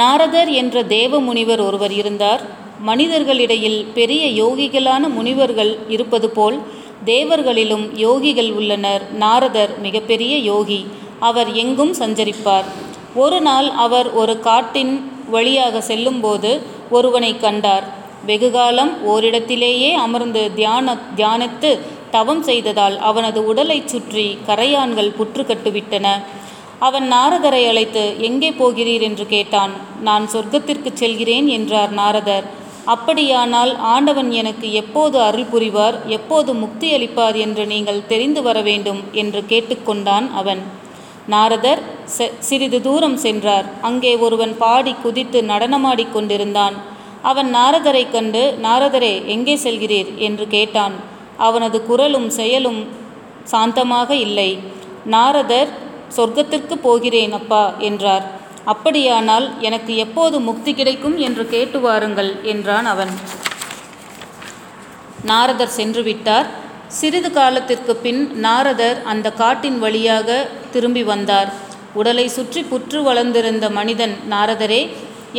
நாரதர் என்ற தேவ முனிவர் ஒருவர் இருந்தார். மனிதர்களிடையில் பெரிய யோகிகளான முனிவர்கள் இருப்பது போல் தேவர்களிலும் யோகிகள் உள்ளனர். நாரதர் மிகப்பெரிய யோகி. அவர் எங்கும் சஞ்சரிப்பார். ஒரு நாள் அவர் ஒரு காட்டின் வழியாக செல்லும்போது ஒருவனை கண்டார். வெகுகாலம் ஓரிடத்திலேயே அமர்ந்து தியானித்து தவம் செய்ததால் அவனது உடலை சுற்றி கரையான்கள் புற்றுக்கட்டுவிட்டன. அவன் நாரதரை அழைத்து எங்கே போகிறீர் என்று கேட்டான். நான் சொர்க்கத்திற்கு செல்கிறேன் என்றார் நாரதர். அப்படியானால் ஆண்டவன் எனக்கு எப்போது அருள் புரிவார், எப்போது முக்தி அளிப்பார் என்று நீங்கள் தெரிந்து வர வேண்டும் என்று கேட்டுக்கொண்டான் அவன். நாரதர் சிறிது தூரம் சென்றார். அங்கே ஒருவன் பாடி குதித்து நடனமாடி கொண்டிருந்தான். அவன் நாரதரை கண்டு, நாரதரே எங்கே செல்கிறீர் என்று கேட்டான். அவனது குரலும் செயலும் சாந்தமாக இல்லை. நாரதர் சொர்க்கத்திற்கு போகிறேன் அப்பா என்றார். அப்படியானால் எனக்கு எப்போது முக்தி கிடைக்கும் என்று கேட்டு வாருங்கள் என்றான் அவன். நாரதர் சென்று விட்டார். சிறிது காலத்திற்கு பின் நாரதர் அந்த காட்டின் வழியாக திரும்பி வந்தார். உடலை சுற்றி புற்று வளர்ந்திருந்த மனிதன், நாரதரே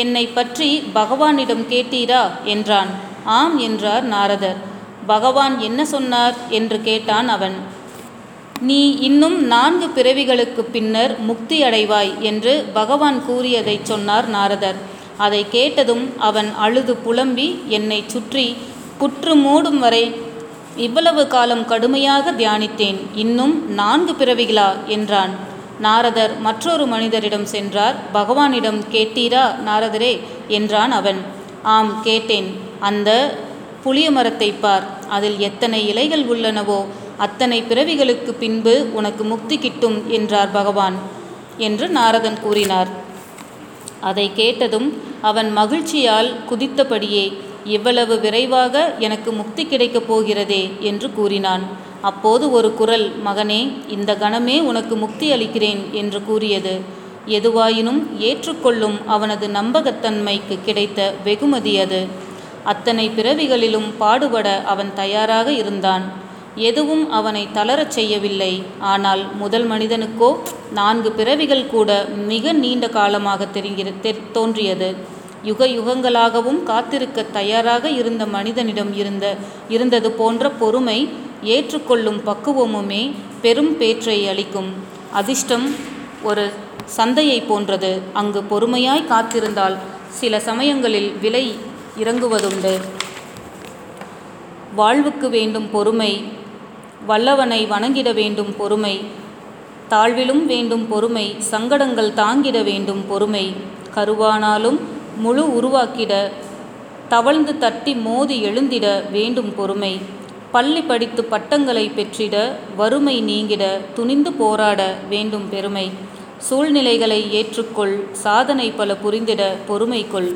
என்னை பற்றி பகவானிடம் கேட்டீரா என்றான். ஆம் என்றார் நாரதர். பகவான் என்ன சொன்னார் என்று கேட்டான் அவன். நீ இன்னும் 4 பிறவிகளுக்கு பின்னர் முக்தி அடைவாய் என்று பகவான் கூறியதை சொன்னார் நாரதர். அதை கேட்டதும் அவன் அழுது புலம்பி, என்னை சுற்றி புற்று மூடும் வரை இவ்வளவு காலம் கடுமையாக தியானித்தேன், இன்னும் 4 பிறவிகளா என்றான். நாரதர் மற்றொரு மனிதரிடம் சென்றார். பகவானிடம் கேட்டீரா நாரதரே என்றான் அவன். ஆம் கேட்டேன். அந்த புளிய மரத்தை பார், அதில் எத்தனை இலைகள் உள்ளனவோ அத்தனை பிறவிகளுக்கு பின்பு உனக்கு முக்தி கிட்டும் என்றார் பகவான் என்று நாரதன் கூறினார். அதை கேட்டதும் அவன் மகிழ்ச்சியால் குதித்தபடியே, இவ்வளவு விரைவாக எனக்கு முக்தி கிடைக்கப் போகிறதே என்று கூறினான். அப்போது ஒரு குரல், மகனே இந்த கணமே உனக்கு முக்தி அளிக்கிறேன் என்று கூறியது. எதுவாயினும் ஏற்றுக்கொள்ளும் அவனது நம்பகத்தன்மைக்கு கிடைத்த வெகுமதி அது. அத்தனை பிறவிகளிலும் பாடுபட அவன் தயாராக இருந்தான். எதுவும் அவனை தளரச் செய்யவில்லை. ஆனால் முதல் மனிதனுக்கோ 4 பிறவிகள் கூட மிக நீண்ட காலமாக தோன்றியது. யுக யுகங்களாகவும் காத்திருக்க தயாராக இருந்த மனிதனிடம் இருந்தது போன்ற பொறுமை, ஏற்றுக்கொள்ளும் பக்குவமுமே பெரும் பேற்றை அளிக்கும். அதிர்ஷ்டம் ஒரு சந்தையை போன்றது. அங்கு பொறுமையாய் காத்திருந்தால் சில சமயங்களில் விலை இறங்குவதுண்டு. வாழ்வுக்கு வேண்டும் பொறுமை, வல்லவனை வணங்கிட வேண்டும் பொறுமை, தாழ்விலும் வேண்டும் பொறுமை, சங்கடங்கள் தாங்கிட வேண்டும் பொறுமை, கருவானாலும் முழு உருவாக்கிட, தவழ்ந்து தட்டி மோதி எழுந்திட வேண்டும் பொறுமை, பள்ளி படித்து பட்டங்களை பெற்றிட, வறுமை நீங்கிட துணிந்து போராட வேண்டும் பெருமை, சூழ்நிலைகளை ஏற்றுக்கொள், சாதனை பல புரிந்திட பொறுமை கொள்.